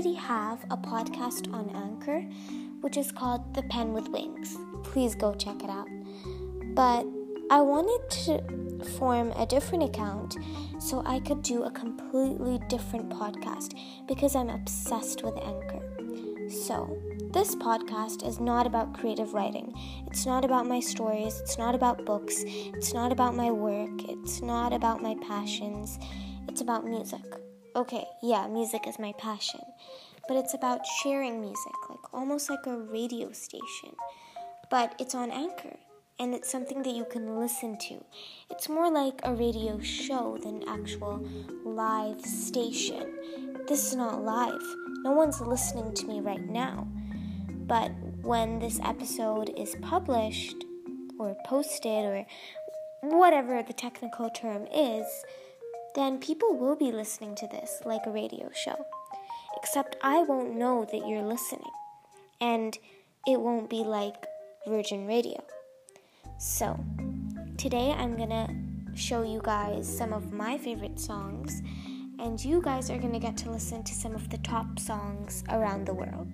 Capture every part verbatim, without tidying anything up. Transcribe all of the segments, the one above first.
already have a podcast on Anchor, which is called The Pen with Wings. Please go check it out. But I wanted to form a different account so I could do a completely different podcast because I'm obsessed with Anchor. So this podcast is not about creative writing. It's not about my stories. It's not about books. It's not about my work. It's not about my passions. It's about music. Okay, yeah, music is my passion. But it's about sharing music, like almost like a radio station. But it's on Anchor, and it's something that you can listen to. It's more like a radio show than an actual live station. This is not live. No one's listening to me right now. But when this episode is published or posted or whatever the technical term is, then people will be listening to this like a radio show. Except I won't know that you're listening. And it won't be like Virgin Radio. So, today I'm gonna show you guys some of my favorite songs. And you guys are gonna get to listen to some of the top songs around the world.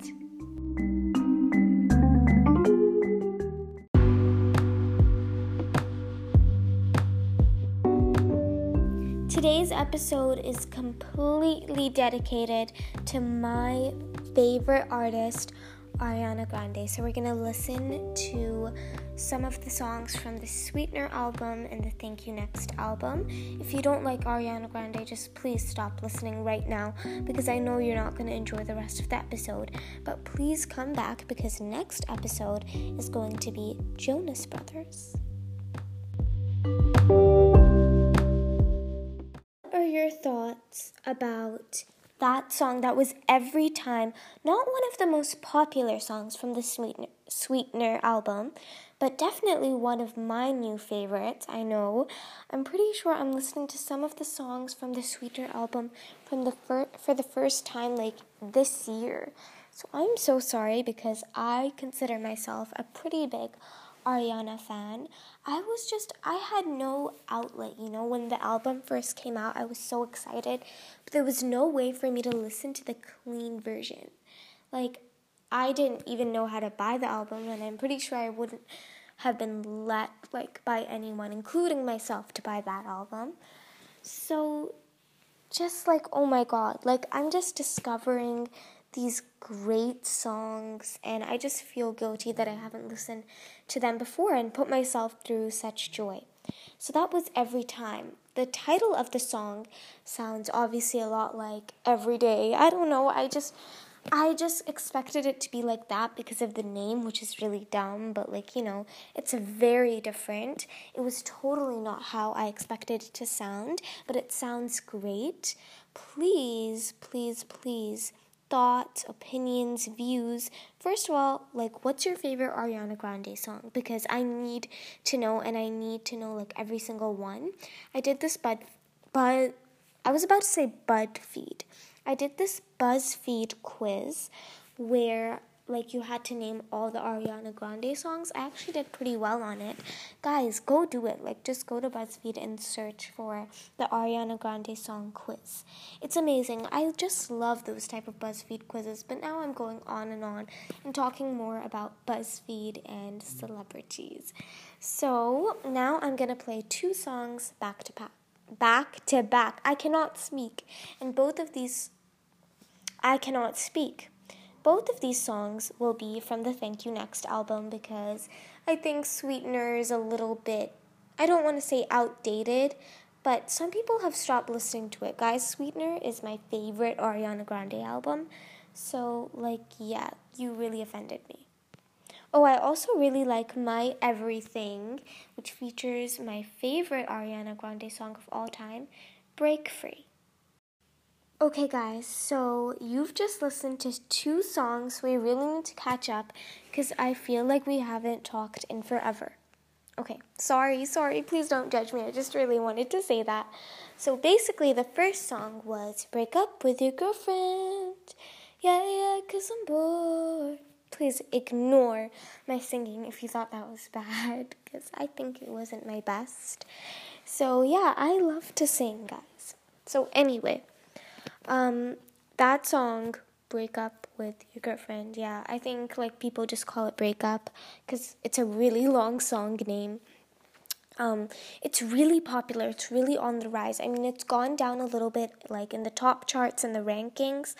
Today's episode is completely dedicated to my favorite artist, Ariana Grande. So we're going to listen to some of the songs from the Sweetener album and the Thank U Next album. If you don't like Ariana Grande, just please stop listening right now because I know you're not going to enjoy the rest of the episode. But please come back because next episode is going to be Jonas Brothers. Your thoughts about that song that was every time not one of the most popular songs from the Sweetener, Sweetener album, but definitely one of my new favorites. I know I'm pretty sure I'm listening to some of the songs from the Sweetener album from the fir- for the first time like this year, so I'm so sorry because I consider myself a pretty big Ariana fan. I was just, I had no outlet, you know, when the album first came out, I was so excited, but there was no way for me to listen to the clean version. Like, I didn't even know how to buy the album, and I'm pretty sure I wouldn't have been let, like, by anyone, including myself, to buy that album. So, just like, oh my god, like, I'm just discovering these great songs, and I just feel guilty that I haven't listened to them before and put myself through such joy. So that was Every Time. The title of the song sounds obviously a lot like Every Day. I don't know, I just I just expected it to be like that because of the name, which is really dumb, but like, you know, it's very different. It was totally not how I expected it to sound, but it sounds great. Please, please, please. Thoughts, opinions, views. First of all, like, what's your favorite Ariana Grande song? Because I need to know, and I need to know, like, every single one. I did this bud, bud, I was about to say Buzzfeed. I did this Buzzfeed quiz where, like, you had to name all the Ariana Grande songs. I actually did pretty well on it. Guys, go do it. Like, just go to BuzzFeed and search for the Ariana Grande song quiz. It's amazing. I just love those type of BuzzFeed quizzes, but now I'm going on and on and talking more about BuzzFeed and celebrities. So, now I'm going to play two songs back to back. Back to back. I cannot speak. And both of these, I cannot speak. Both of these songs will be from the Thank U Next album because I think Sweetener is a little bit, I don't want to say outdated, but some people have stopped listening to it. Guys, Sweetener is my favorite Ariana Grande album. So, like, yeah, you really offended me. Oh, I also really like My Everything, which features my favorite Ariana Grande song of all time, Break Free. Okay guys, so you've just listened to two songs. We really need to catch up because I feel like we haven't talked in forever. Okay, sorry, sorry, please don't judge me. I just really wanted to say that. So basically the first song was Break Up With Your Girlfriend. Yeah, yeah, cause I'm bored. Please ignore my singing if you thought that was bad because I think it wasn't my best. So yeah, I love to sing, guys. So anyway, Um, that song Break Up with Your Girlfriend. Yeah, I think like people just call it Break Up because it's a really long song name. Um, it's really popular. It's really on the rise. I mean, it's gone down a little bit, like in the top charts and the rankings,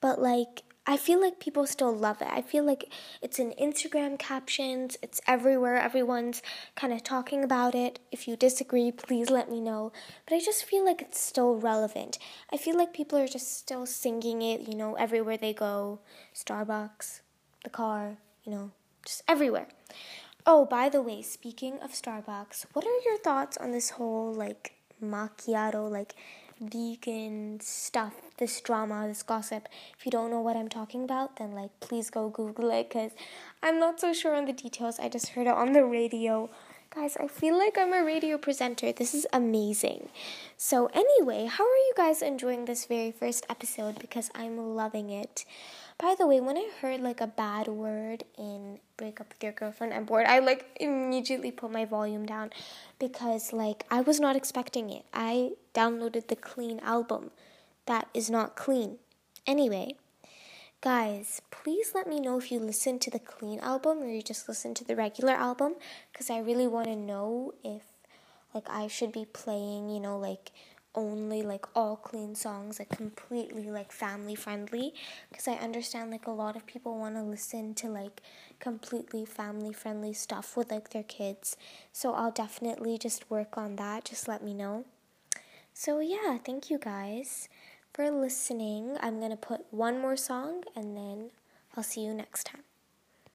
but like I feel like people still love it. I feel like it's in Instagram captions. It's everywhere. Everyone's kind of talking about it. If you disagree, please let me know. But I just feel like it's still relevant. I feel like people are just still singing it, you know, everywhere they go. Starbucks, the car, you know, just everywhere. Oh, by the way, speaking of Starbucks, what are your thoughts on this whole, like, macchiato, like, vegan stuff, this drama, this gossip? If you don't know what I'm talking about, then, like, please go Google it, because I'm not so sure on the details. I just heard it on the radio. Guys, I feel like I'm a radio presenter. This is amazing. So, anyway, how are you guys enjoying this very first episode? Because I'm loving it. By the way, when I heard, like, a bad word in Break Up With Your Girlfriend, I'm Bored, I, like, immediately put my volume down because, like, I was not expecting it. I downloaded the clean album. That is not clean. Anyway, guys, please let me know if you listen to the clean album or you just listen to the regular album, because I really want to know if, like, I should be playing, you know, like, only, like, all clean songs, like, completely, like, family-friendly, because I understand, like, a lot of people want to listen to, like, completely family-friendly stuff with, like, their kids, so I'll definitely just work on that, just let me know. So, yeah, thank you guys for listening. I'm going to put one more song, and then I'll see you next time.